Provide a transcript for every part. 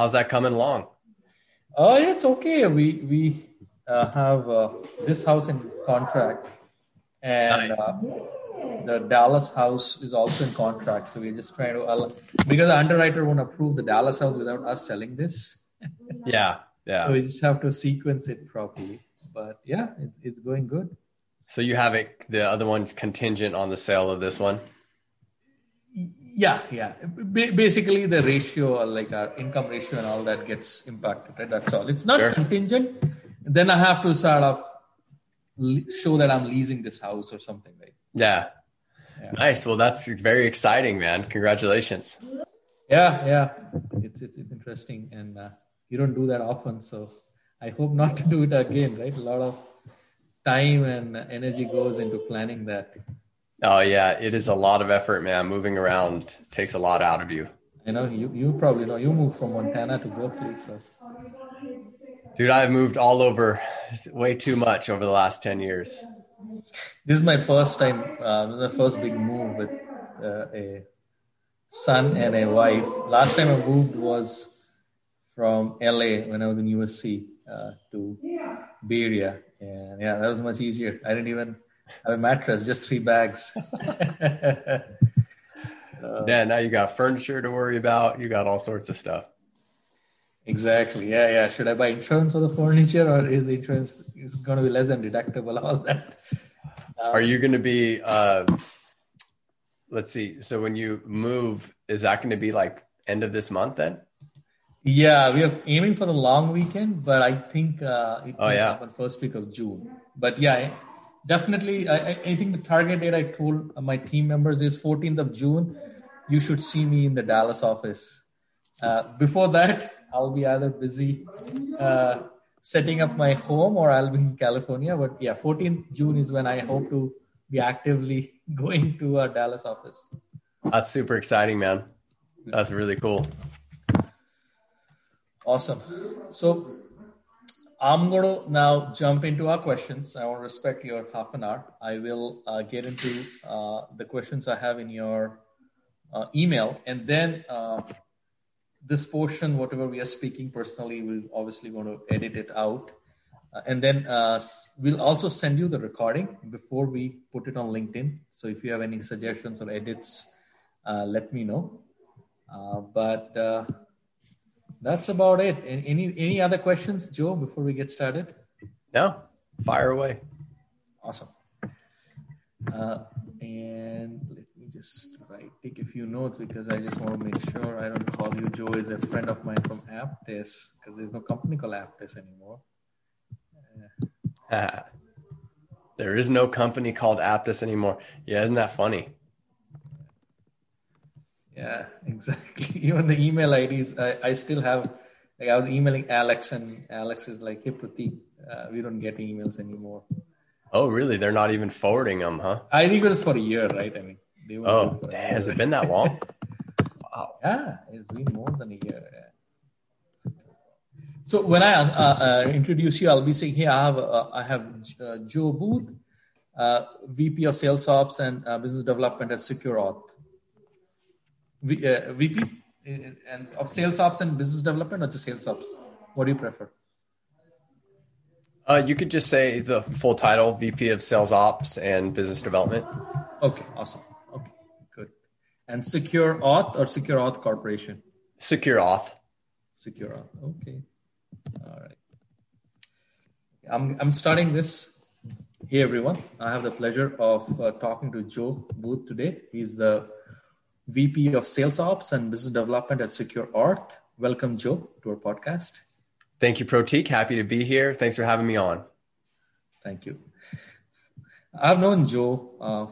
How's that coming along? It's okay. We have this house in contract, and nice. The Dallas house is also in contract. So we're just trying to because the underwriter won't approve the Dallas house without us selling this. Yeah. So we just have to sequence it properly. But yeah, it's going good. So you have it. The other one's contingent on the sale of this one. Yeah. Basically, the ratio, like our income ratio and all that, gets impacted. Right? That's all. It's not contingent. Then I have to sort of show that I'm leasing this house or something, right? Yeah. Nice. Well, that's very exciting, man. Congratulations. Yeah. It's interesting, and you don't do that often, so I hope not to do it again, right? A lot of time and energy goes into planning that. Oh yeah, it is a lot of effort, man. Moving around takes a lot out of you. I know you probably know. You moved from Montana to Berkeley, so. Dude, I've moved all over, way too much over the last 10 years. This is my first time, the first big move with a son and a wife. Last time I moved was from LA when I was in USC to Bay Area. And yeah, that was much easier. I didn't even have a mattress, just 3 bags. Yeah, now you got furniture to worry about. You got all sorts of stuff. Exactly. Yeah. Should I buy insurance for the furniture, or is insurance is going to be less than deductible? All that. Are you going to be? Let's see. So when you move, is that going to be like end of this month then? Yeah, we are aiming for the long weekend, but I think it will happen first week of June. But yeah, definitely. I think the target date I told my team members is 14th of June. You should see me in the Dallas office. Before that, I'll be either busy setting up my home, or I'll be in California. But yeah, 14th June is when I hope to be actively going to our Dallas office. That's super exciting, man. That's really cool. Awesome. So I'm going to now jump into our questions. I want to respect your half an hour. I will get into the questions I have in your email, and then... this portion, whatever we are speaking personally, we're obviously going to edit it out. And then we'll also send you the recording before we put it on LinkedIn. So if you have any suggestions or edits, let me know. But that's about it. Any other questions, Joe, before we get started? No, fire away. Awesome. And let me just take a few notes, because I just want to make sure I don't call you Joe is a friend of mine from Apttus, because there's no company called Apttus anymore. There is no company called Apttus anymore. Yeah, isn't that funny? Yeah, exactly. Even the email IDs, I still have. Like, I was emailing Alex, and Alex is like, "Hey, Pratik, we don't get emails anymore." Oh, really? They're not even forwarding them, huh? I think it was for a year, right? I mean. Has it been that long? Wow. Yeah, it's been more than a year. Yeah. So when I introduce you, I'll be saying, "Hey, I have Joe Booth, VP of Sales Ops and Business Development at SecureAuth, VP and of Sales Ops and Business Development, or just Sales Ops? What do you prefer?" You could just say the full title: VP of Sales Ops and Business Development. Okay, awesome. And SecureAuth or SecureAuth Corporation? SecureAuth. Okay. All right. I'm starting this. Hey, everyone. I have the pleasure of talking to Joe Booth today. He's the VP of Sales Ops and Business Development at SecureAuth. Welcome, Joe, to our podcast. Thank you, Pratik. Happy to be here. Thanks for having me on. Thank you. I've known Joe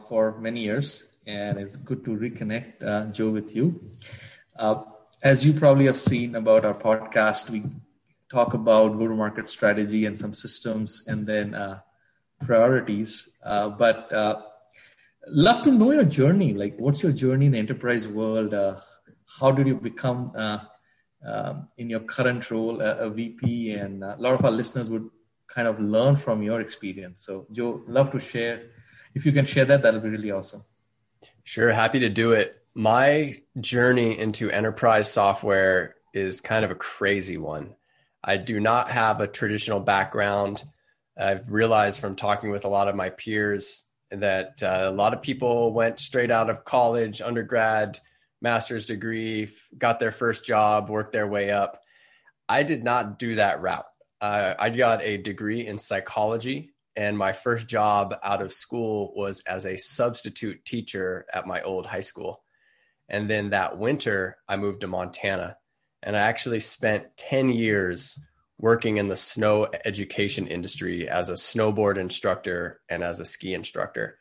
for many years, and it's good to reconnect, Joe, with you. As you probably have seen about our podcast, we talk about go-to-market strategy and some systems, and then priorities. But love to know your journey. Like, what's your journey in the enterprise world? How did you become, in your current role, a VP? And a lot of our listeners would kind of learn from your experience. So, Joe, love to share. If you can share that, that'll be really awesome. Sure. Happy to do it. My journey into enterprise software is kind of a crazy one. I do not have a traditional background. I've realized from talking with a lot of my peers that a lot of people went straight out of college, undergrad, master's degree, got their first job, worked their way up. I did not do that route. I got a degree in psychology, and my first job out of school was as a substitute teacher at my old high school. And then that winter, I moved to Montana, and I actually spent 10 years working in the snow education industry as a snowboard instructor and as a ski instructor.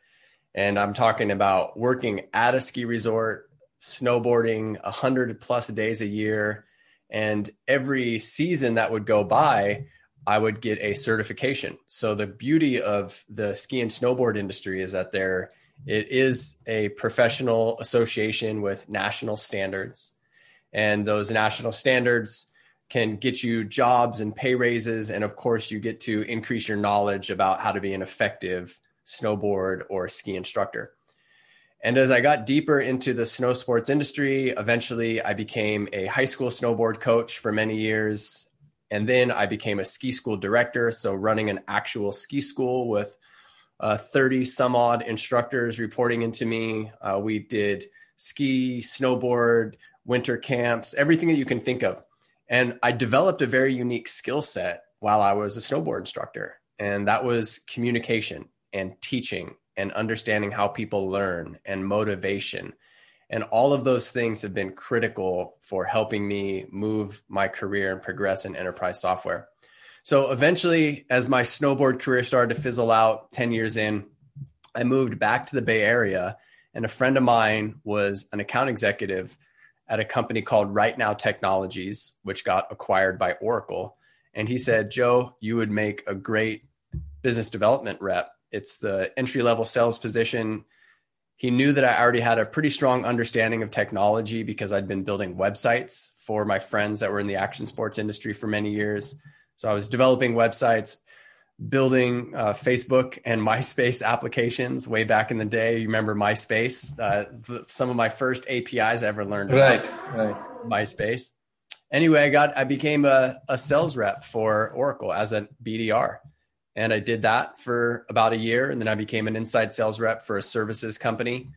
And I'm talking about working at a ski resort, snowboarding 100 plus days a year. And every season that would go by, I would get a certification. So the beauty of the ski and snowboard industry is that it is a professional association with national standards. And those national standards can get you jobs and pay raises. And of course, you get to increase your knowledge about how to be an effective snowboard or ski instructor. And as I got deeper into the snow sports industry, eventually I became a high school snowboard coach for many years. And then I became a ski school director. So running an actual ski school with 30 some odd instructors reporting into me. We did ski, snowboard, winter camps, everything that you can think of. And I developed a very unique skill set while I was a snowboard instructor. And that was communication and teaching and understanding how people learn and motivation. And all of those things have been critical for helping me move my career and progress in enterprise software. So eventually, as my snowboard career started to fizzle out 10 years in, I moved back to the Bay Area, and a friend of mine was an account executive at a company called Right Now Technologies, which got acquired by Oracle. And he said, Joe, you would make a great business development rep. It's the entry-level sales position. He knew that I already had a pretty strong understanding of technology because I'd been building websites for my friends that were in the action sports industry for many years. So I was developing websites, building Facebook and MySpace applications way back in the day. You remember MySpace? Some of my first APIs I ever learned about MySpace. Anyway, I became a sales rep for Oracle as a BDR. And I did that for about a year. And then I became an inside sales rep for a services company.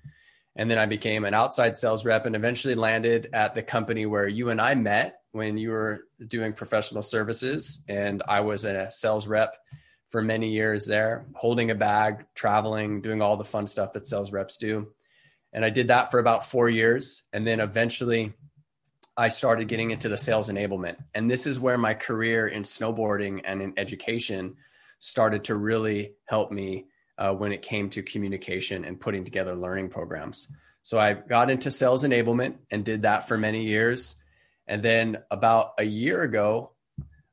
And then I became an outside sales rep and eventually landed at the company where you and I met when you were doing professional services. And I was a sales rep for many years there, holding a bag, traveling, doing all the fun stuff that sales reps do. And I did that for about 4 years. And then eventually I started getting into the sales enablement. And this is where my career in snowboarding and in education started to really help me when it came to communication and putting together learning programs. So I got into sales enablement and did that for many years. And then about a year ago,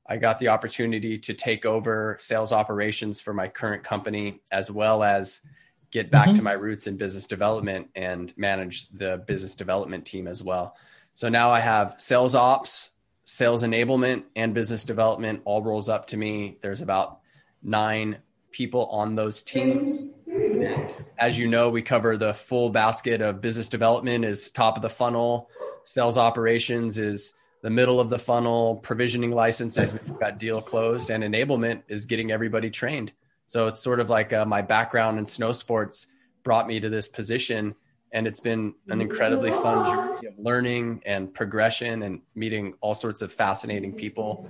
I got the opportunity to take over sales operations for my current company, as well as get back to my roots in business development and manage the business development team as well. So now I have sales ops, sales enablement, and business development all rolls up to me. There's about 9 people on those teams. And as you know, we cover the full basket of business development is top of the funnel. Sales operations is the middle of the funnel, provisioning licenses, we've got deal closed, and enablement is getting everybody trained. So it's sort of like my background in snow sports brought me to this position. And it's been an incredibly fun journey of learning and progression and meeting all sorts of fascinating people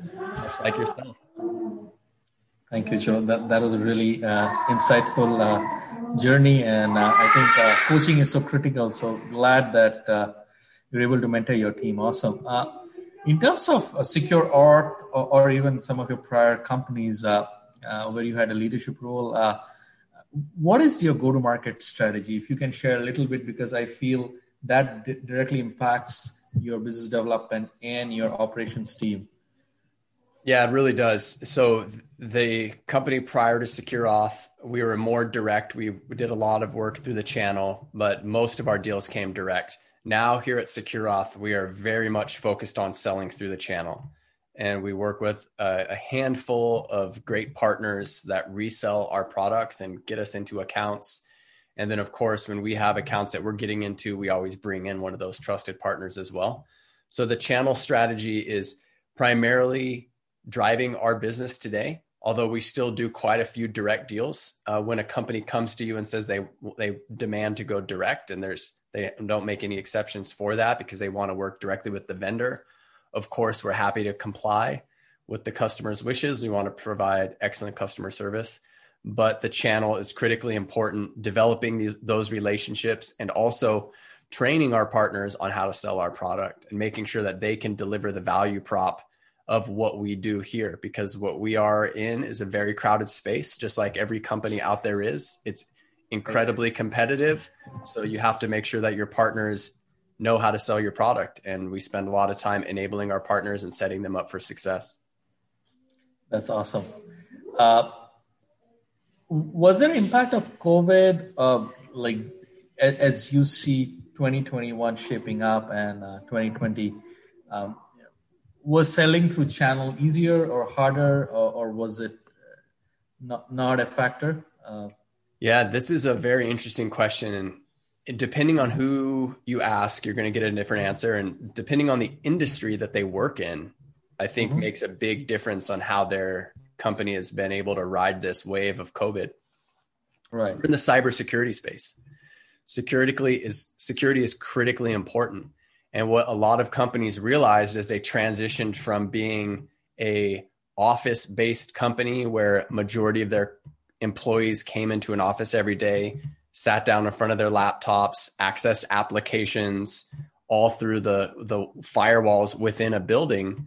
like yourself. Thank you, Joe. That was a really insightful journey. And I think coaching is so critical. So glad that you're able to mentor your team. Awesome. In terms of SecureAuth or even some of your prior companies where you had a leadership role, what is your go-to-market strategy? If you can share a little bit, because I feel that directly impacts your business development and your operations team. Yeah, it really does. So the company prior to SecureAuth, we were more direct. We did a lot of work through the channel, but most of our deals came direct. Now here at SecureAuth, we are very much focused on selling through the channel. And we work with a handful of great partners that resell our products and get us into accounts. And then, of course, when we have accounts that we're getting into, we always bring in one of those trusted partners as well. So the channel strategy is primarily driving our business today, although we still do quite a few direct deals. When a company comes to you and says they demand to go direct, and they don't make any exceptions for that because they want to work directly with the vendor. Of course, we're happy to comply with the customer's wishes. We want to provide excellent customer service, but the channel is critically important, developing those relationships and also training our partners on how to sell our product and making sure that they can deliver the value prop of what we do here, because what we are in is a very crowded space, just like every company out there is. It's incredibly competitive. So you have to make sure that your partners know how to sell your product. And we spend a lot of time enabling our partners and setting them up for success. That's awesome. Was there impact of COVID, like as you see 2021 shaping up and 2020, was selling through channel easier or harder, or was it not a factor? Yeah, this is a very interesting question. And depending on who you ask, you're going to get a different answer. And depending on the industry that they work in, I think makes a big difference on how their company has been able to ride this wave of COVID. Right. We're in the cybersecurity space. Security is critically important. And what a lot of companies realized as they transitioned from being a office-based company where majority of their employees came into an office every day, sat down in front of their laptops, accessed applications all through the firewalls within a building,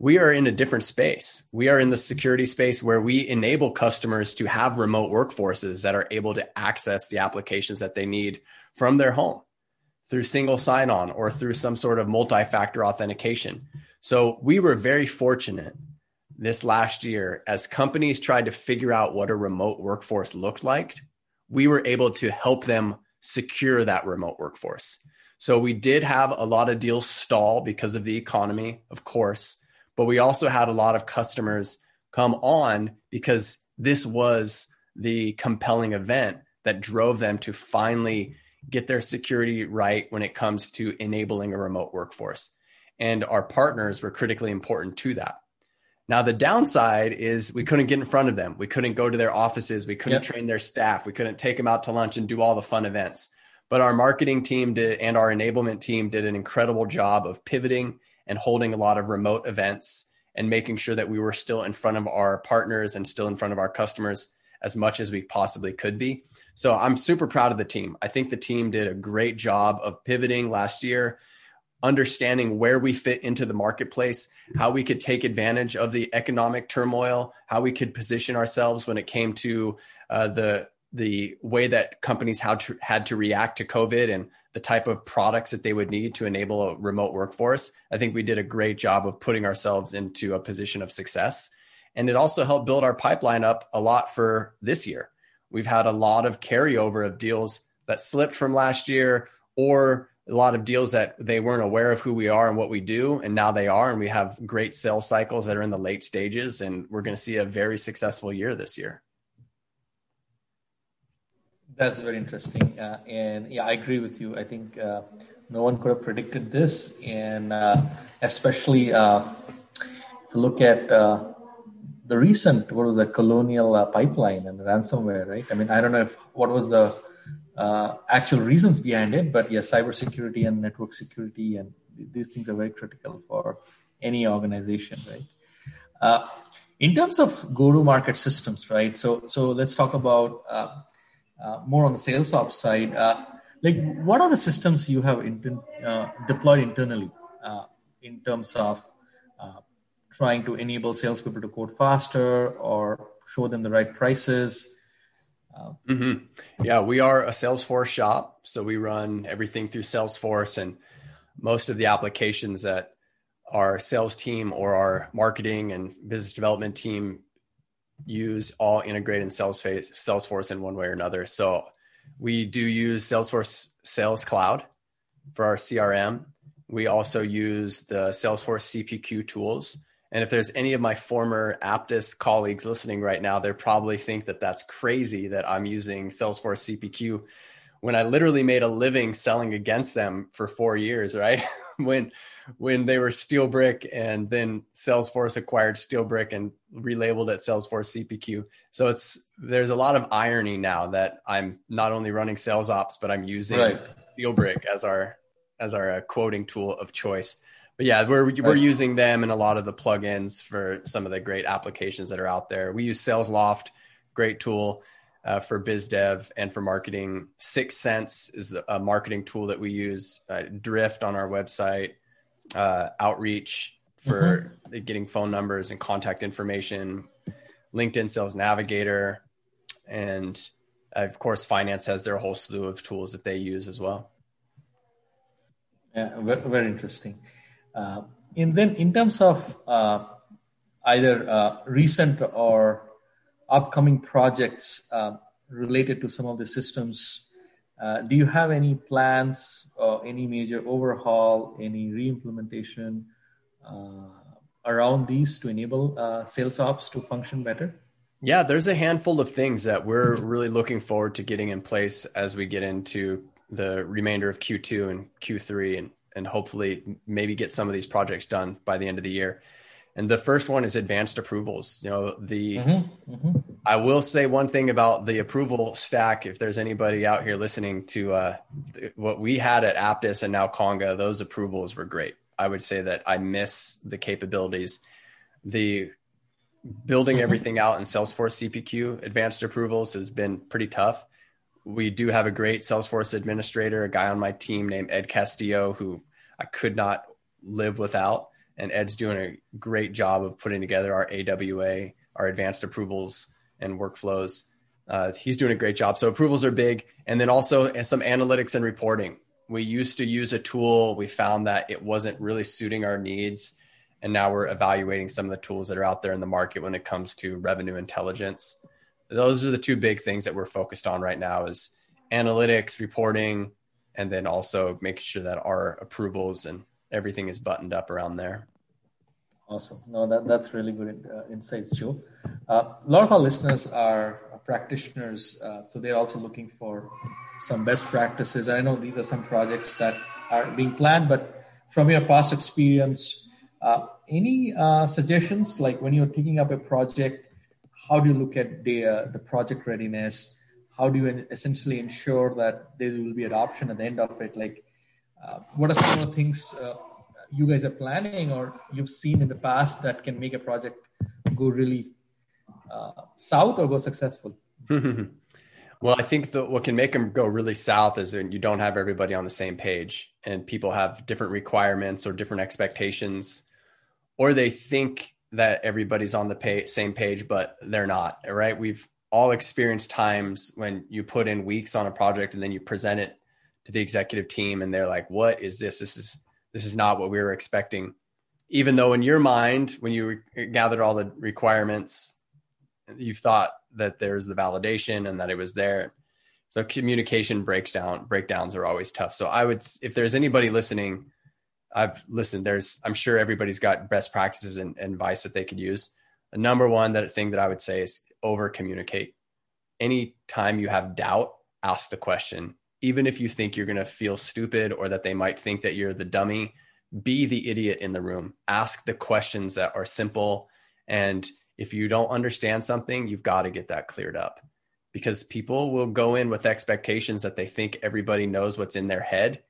we are in a different space. We are in the security space where we enable customers to have remote workforces that are able to access the applications that they need from their home, through single sign-on or through some sort of multi-factor authentication. So we were very fortunate this last year as companies tried to figure out what a remote workforce looked like. We were able to help them secure that remote workforce. So we did have a lot of deals stall because of the economy, of course, but we also had a lot of customers come on because this was the compelling event that drove them to finally get their security right when it comes to enabling a remote workforce. And our partners were critically important to that. Now, the downside is we couldn't get in front of them. We couldn't go to their offices. We couldn't train their staff. We couldn't take them out to lunch and do all the fun events. But our marketing team did, and our enablement team did an incredible job of pivoting and holding a lot of remote events and making sure that we were still in front of our partners and still in front of our customers as much as we possibly could be. So I'm super proud of the team. I think the team did a great job of pivoting last year, understanding where we fit into the marketplace, how we could take advantage of the economic turmoil, how we could position ourselves when it came to the way that companies had to react to COVID and the type of products that they would need to enable a remote workforce. I think we did a great job of putting ourselves into a position of success. And it also helped build our pipeline up a lot for this year. We've had a lot of carryover of deals that slipped from last year, or a lot of deals that they weren't aware of who we are and what we do, and now they are, and we have great sales cycles that are in the late stages, and we're going to see a very successful year this year. That's very interesting. And yeah, I agree with you. I think no one could have predicted this, and especially if you look at the recent, what was the Colonial pipeline and the ransomware, right? I mean, I don't know what was the actual reasons behind it, but yes, cybersecurity and network security and these things are very critical for any organization, right? In terms of go-to-market systems, right? So let's talk about more on the sales ops side. Like, what are the systems you have deployed internally in terms of trying to enable salespeople to quote faster or show them the right prices? Yeah, we are a Salesforce shop. So we run everything through Salesforce, and most of the applications that our sales team or our marketing and business development team use all integrate in Salesforce in one way or another. So we do use Salesforce Sales Cloud for our CRM. We also use the Salesforce CPQ tools. And if there's any of my former Apttus colleagues listening right now, they probably think that that's crazy that I'm using Salesforce CPQ. when I literally made a living selling against them for 4 years, right? when they were Steelbrick, and then Salesforce acquired Steelbrick and relabeled it Salesforce CPQ. So there's a lot of irony now that I'm not only running sales ops, but I'm using Steelbrick as our quoting tool of choice. But yeah, we're using them in a lot of the plugins for some of the great applications that are out there. We use Sales Loft, great tool for biz dev and for marketing. 6sense is a marketing tool that we use. Drift on our website, Outreach for getting phone numbers and contact information, LinkedIn Sales Navigator, and of course, finance has their whole slew of tools that they use as well. Yeah, very interesting. And then in terms of either recent or upcoming projects related to some of the systems, do you have any plans or any major overhaul, any reimplementation around these to enable sales ops to function better? Yeah, there's a handful of things that we're really looking forward to getting in place as we get into the remainder of Q2 and Q3 and hopefully maybe get some of these projects done by the end of the year. And the first one is advanced approvals. You know, I will say one thing about the approval stack. If there's anybody out here listening to what we had at Apttus and now Conga, those approvals were great. I would say that I miss the capabilities. The building everything out in Salesforce CPQ advanced approvals has been pretty tough. We do have a great Salesforce administrator, a guy on my team named Ed Castillo, who I could not live without. And Ed's doing a great job of putting together our AWA, our advanced approvals and workflows. He's doing a great job. So approvals are big. And then also some analytics and reporting. We used to use a tool. We found that it wasn't really suiting our needs. And now we're evaluating some of the tools that are out there in the market when it comes to revenue intelligence. Those are the two big things that we're focused on right now is analytics, reporting, and then also making sure that our approvals and everything is buttoned up around there. Awesome. No, that's really good insights, Joe. A lot of our listeners are practitioners, so they're also looking for some best practices. I know these are some projects that are being planned, but from your past experience, any suggestions, like when you're taking up a project, how do you look at the project readiness? How do you essentially ensure that there will be adoption at the end of it? Like, what are some of the things you guys are planning or you've seen in the past that can make a project go really south or go successful? Well, I think what can make them go really south is when you don't have everybody on the same page and people have different requirements or different expectations, or they think that everybody's on the same page, but they're not, right? We've all experienced times when you put in weeks on a project and then you present it to the executive team and they're like, what is this? This is not what we were expecting. Even though in your mind, when you gathered all the requirements, you thought that there's the validation and that it was there. So communication breakdowns are always tough. So if there's anybody listening, I'm sure everybody's got best practices and advice that they could use. The number one thing that I would say is over communicate. Anytime you have doubt, ask the question. Even if you think you're going to feel stupid or that they might think that you're the dummy, be the idiot in the room. Ask the questions that are simple. And if you don't understand something, you've got to get that cleared up, because people will go in with expectations that they think everybody knows what's in their head.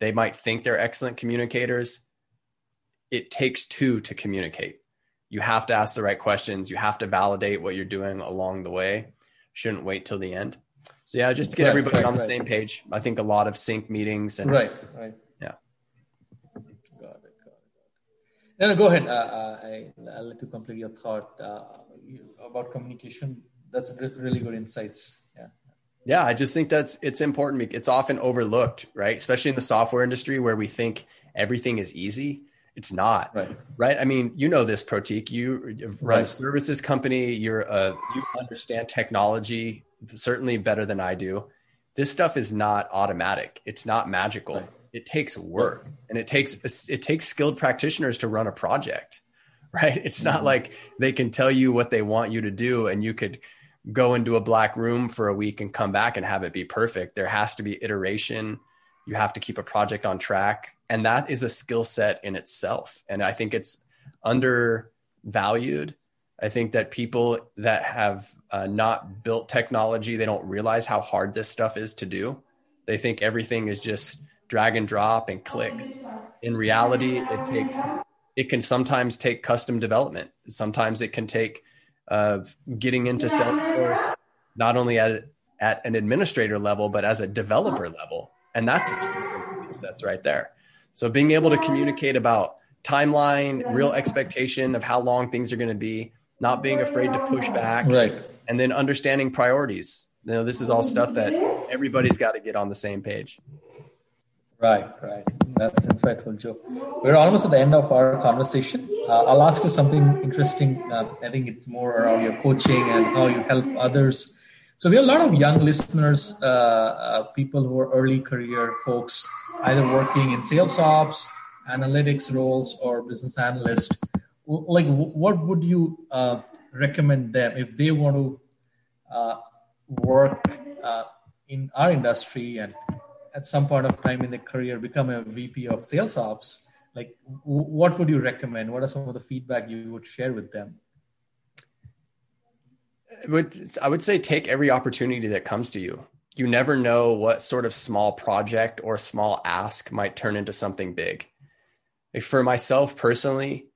They might think they're excellent communicators. It takes two to communicate. You have to ask the right questions. You have to validate what you're doing along the way. Shouldn't wait till the end. So yeah, just get everybody on the same page. I think a lot of sync meetings. And, right. Yeah. Got it. No, go ahead. I'll let you complete your thought about communication. That's really good insights. Yeah. Yeah, I just think it's important. It's often overlooked, right? Especially in the software industry where we think everything is easy. It's not, right? I mean, you know this, Pratik. You run a services company. You understand technology certainly better than I do. This stuff is not automatic. It's not magical. Right. It takes work, and it takes skilled practitioners to run a project, right? It's not like they can tell you what they want you to do, and you could go into a black room for a week and come back and have it be perfect. There has to be iteration. You have to keep a project on track. And that is a skill set in itself. And I think it's undervalued. I think that people that have not built technology, they don't realize how hard this stuff is to do. They think everything is just drag and drop and clicks. In reality, it can sometimes take custom development. Sometimes it can take getting into Salesforce, not only at an administrator level, but as a developer level. And that's a skill sets right there. So being able to communicate about timeline, real expectation of how long things are going to be, not being afraid to push back, right? And then understanding priorities. You know, this is all stuff that everybody's got to get on the same page. Right. That's insightful, Joe. We're almost at the end of our conversation. I'll ask you something interesting. I think it's more around your coaching and how you help others. So we have a lot of young listeners, people who are early career folks, either working in sales ops, analytics roles, or business analyst. Like, what would you recommend them if they want to work in our industry and at some point of time in their career, become a VP of sales ops? Like, what would you recommend? What are some of the feedback you would share with them? I would say take every opportunity that comes to you. You never know what sort of small project or small ask might turn into something big. Like for myself personally,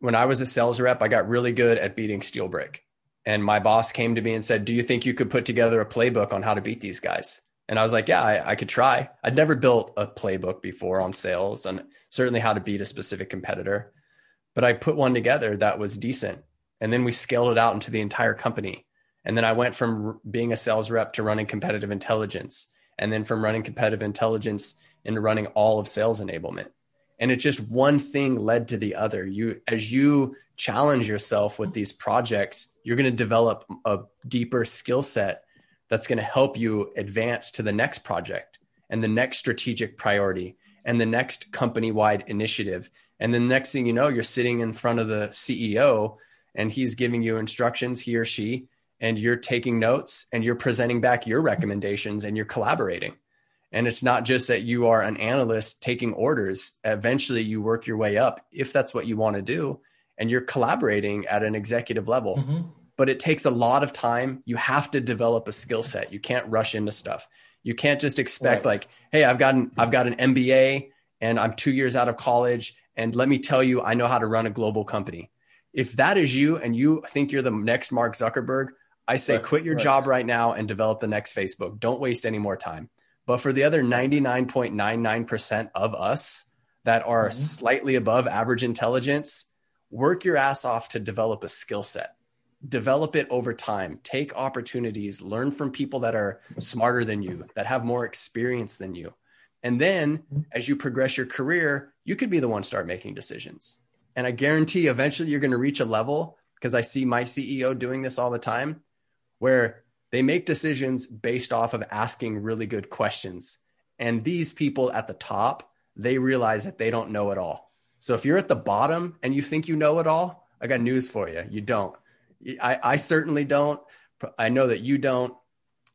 when I was a sales rep, I got really good at beating Steelbrick. And my boss came to me and said, do you think you could put together a playbook on how to beat these guys? And I was like, yeah, I could try. I'd never built a playbook before on sales and certainly how to beat a specific competitor. But I put one together that was decent. And then we scaled it out into the entire company. And then I went from being a sales rep to running competitive intelligence. And then from running competitive intelligence into running all of sales enablement. And it's just one thing led to the other. As you challenge yourself with these projects, you're going to develop a deeper skill set that's going to help you advance to the next project and the next strategic priority and the next company-wide initiative. And then next thing you know, you're sitting in front of the CEO and he's giving you instructions, he or she, and you're taking notes and you're presenting back your recommendations and you're collaborating. And it's not just that you are an analyst taking orders. Eventually you work your way up if that's what you want to do. And you're collaborating at an executive level. Mm-hmm. But it takes a lot of time. You have to develop a skill set. You can't rush into stuff. You can't just expect like, hey, I've got an MBA and I'm 2 years out of college. And let me tell you, I know how to run a global company. If that is you and you think you're the next Mark Zuckerberg, I say quit your job right now and develop the next Facebook. Don't waste any more time. But for the other 99.99% of us that are slightly above average intelligence, work your ass off to develop a skill set. Develop it over time, take opportunities, learn from people that are smarter than you, that have more experience than you. And then as you progress your career, you could be the one start making decisions. And I guarantee eventually you're going to reach a level, because I see my CEO doing this all the time, where they make decisions based off of asking really good questions. And these people at the top, they realize that they don't know it all. So if you're at the bottom and you think you know it all, I got news for you. You don't. I certainly don't. I know that you don't.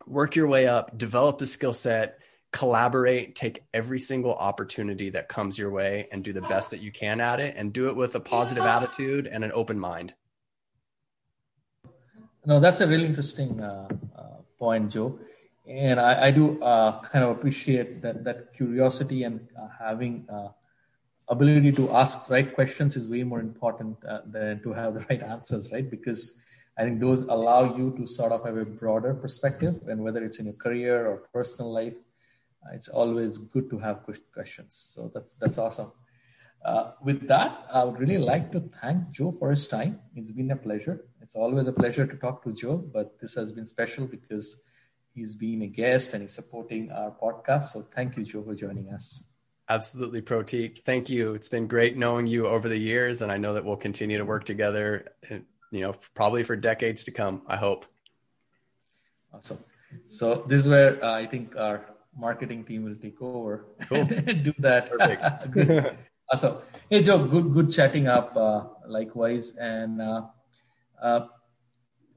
Work your way up, develop the skill set, collaborate, take every single opportunity that comes your way and do the best that you can at it, and do it with a positive attitude and an open mind. No, that's a really interesting point, Joe. And I do kind of appreciate that curiosity and having ability to ask right questions is way more important than to have the right answers, right? Because I think those allow you to sort of have a broader perspective, and whether it's in your career or personal life, it's always good to have good questions. So that's awesome. With that, I would really like to thank Joe for his time. It's been a pleasure. It's always a pleasure to talk to Joe, but this has been special because he's been a guest and he's supporting our podcast. So thank you, Joe, for joining us. Absolutely, Pratik. Thank you. It's been great knowing you over the years, and I know that we'll continue to work together, probably for decades to come, I hope. Awesome. So this is where I think our marketing team will take over. Cool. And do that. Perfect. Good. Awesome. Hey, Joe, good chatting up likewise. And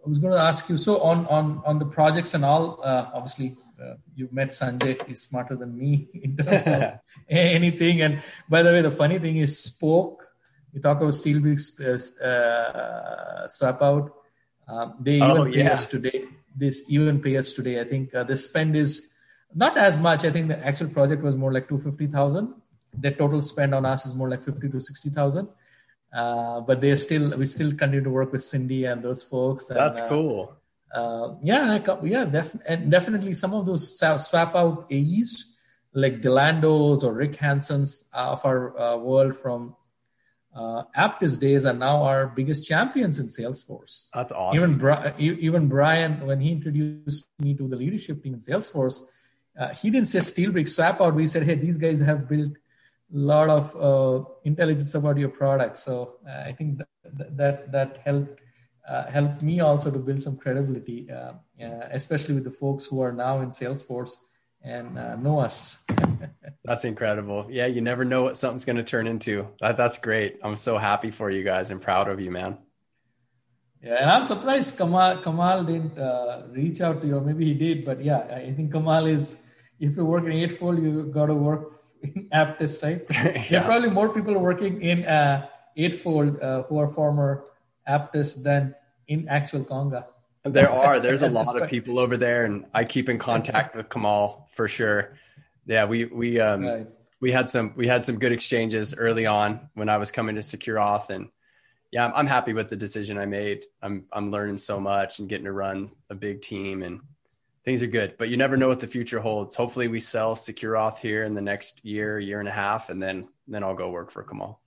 I was going to ask you, so on the projects and all, obviously you've met Sanjay, he's smarter than me in terms of anything. And by the way, the funny thing is Spoke, you talk about Steelbrick's swap out. They even pay us today. I think the spend is not as much. I think the actual project was more like 250,000. Their total spend on us is more like 50 to 60,000. But we still continue to work with Cindy and those folks. And, that's cool. And definitely some of those swap out AEs like Delando's or Rick Hansen's of our world from Apttus days are now our biggest champions in Salesforce. That's awesome. Even Brian, when he introduced me to the leadership team in Salesforce, he didn't say Steelbrick swap out. We said, hey, these guys have built lot of intelligence about your product. So I think that helped me also to build some credibility, especially with the folks who are now in Salesforce and know us. That's incredible. Yeah, you never know what something's going to turn into. That's great. I'm so happy for you guys and proud of you, man. Yeah, and I'm surprised Kamal didn't reach out to you, or maybe he did, but yeah, I think Kamal is, if you work in eightfold, you got to work in Apttus, right? Yeah. There are probably more people working in eightfold who are former Apttus than in actual Conga. There's a lot of people over there, and I keep in contact with Kamal for sure. Yeah, we had some good exchanges early on when I was coming to SecureAuth, and yeah, I'm happy with the decision I made. I'm learning so much and getting to run a big team, and things are good, but you never know what the future holds. Hopefully we sell SecureAuth here in the next year and a half, and then I'll go work for Kamal.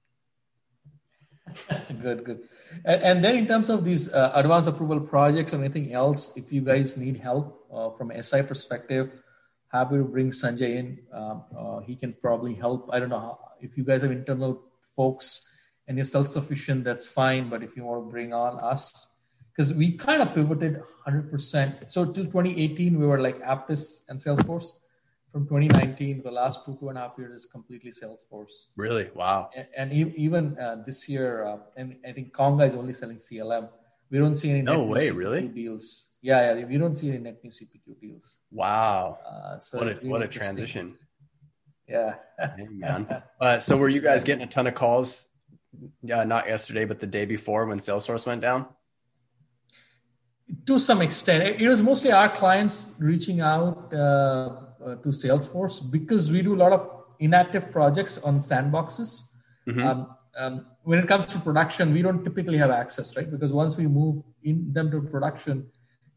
Good. And then in terms of these advanced approval projects or anything else, if you guys need help from an SI perspective, happy to bring Sanjay in. He can probably help. I don't know if you guys have internal folks and you're self-sufficient, that's fine. But if you want to bring on us, because we kind of pivoted 100%. So till 2018, we were like Apttus and Salesforce. From 2019, the last two and a half years is completely Salesforce. Really? Wow. And even this year, and I think Conga is only selling CLM. We don't see any CPQ deals. Yeah, we don't see any net new CPQ deals. Wow. So what a transition. Yeah. Hey, man. So were you guys getting a ton of calls? Yeah, not yesterday, but the day before when Salesforce went down? To some extent, it was mostly our clients reaching out to Salesforce because we do a lot of inactive projects on sandboxes. Mm-hmm. When it comes to production, we don't typically have access, right? Because once we move them to production,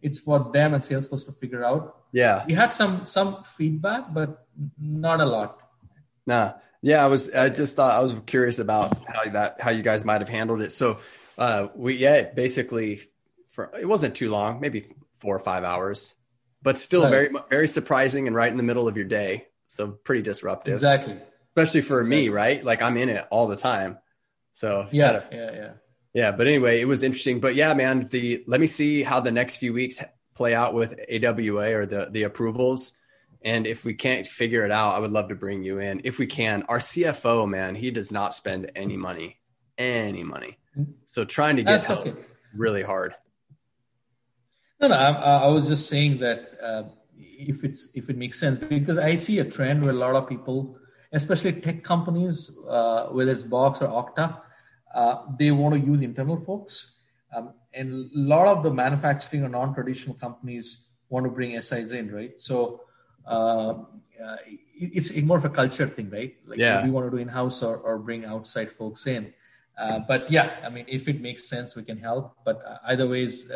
it's for them and Salesforce to figure out. Yeah, we had some feedback, but not a lot. Nah, yeah, I was curious about how you guys might have handled it. So basically. It wasn't too long, maybe 4 or 5 hours, but still very, very surprising and right in the middle of your day. So pretty disruptive. Exactly. Especially for me, right? Like I'm in it all the time. So yeah. But anyway, it was interesting, but yeah, man, let me see how the next few weeks play out with AWA or the approvals. And if we can't figure it out, I would love to bring you in. If we can, our CFO, man, he does not spend any money. So trying to get help really hard. No, I was just saying that if it makes sense, because I see a trend where a lot of people, especially tech companies, whether it's Box or Okta, they want to use internal folks. And a lot of the manufacturing or non-traditional companies want to bring SIs in, right? So it's more of a culture thing, right? Like we want to do in-house or bring outside folks in. But yeah, I mean, if it makes sense, we can help. But either ways...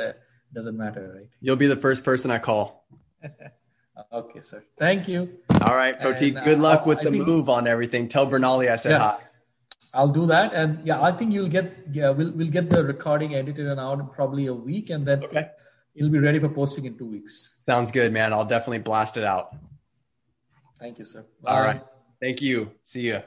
doesn't matter, right? You'll be the first person I call. Okay, sir. Thank you. All right, Pratik. Good luck with the move on everything. Tell Bernali I said hi. I'll do that, and I think you'll get. Yeah, we'll get the recording edited and out in probably a week, and then it'll be ready for posting in 2 weeks. Sounds good, man. I'll definitely blast it out. Thank you, sir. Bye. All right. Thank you. See you.